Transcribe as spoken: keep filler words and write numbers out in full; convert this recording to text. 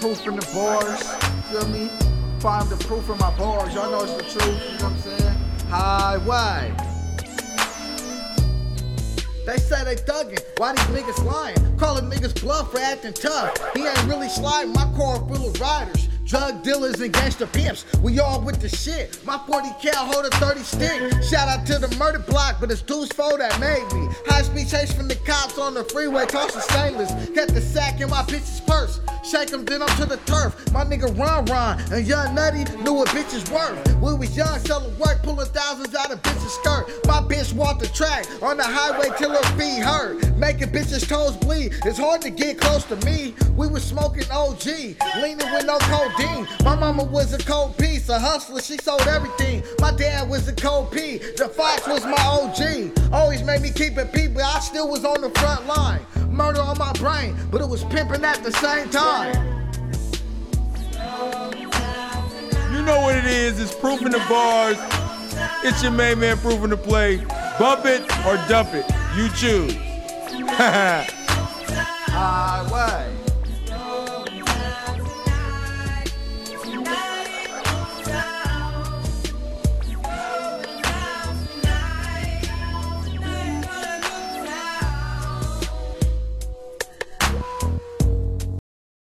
proof in the bars, feel me? Find the proof in my bars, y'all know it's the truth, you know what I'm saying? Highway. They say they thuggin', why these niggas lying? Calling niggas bluff for acting tough. He ain't really sliding, my car full of riders. Drug dealers and gangster pimps, we all with the shit. My forty cal hold a thirty stick. Shout out to the murder block, but it's dude's foe that made me. High speed chase from the cops on the freeway, tossing stainless. Kept the sack in my bitch's purse. Shake him, then I'm to the turf. My nigga Ron Ron and Young Nutty knew what bitches worth. We was young, selling work, pulling thousands out of bitch's skirt. My bitch walked the track on the highway till her feet hurt. Making bitches' toes bleed, it's hard to get close to me. We was smoking O G, leaning with no cold. My mama was a cold piece, a hustler, she sold everything. My dad was a cold P, the Fox was my O G. Always made me keep it P, but I still was on the front line. Murder on my brain, but it was pimping at the same time. You know what it is, it's proof in the bars. It's your main man, proof in the play. Bump it or dump it, you choose.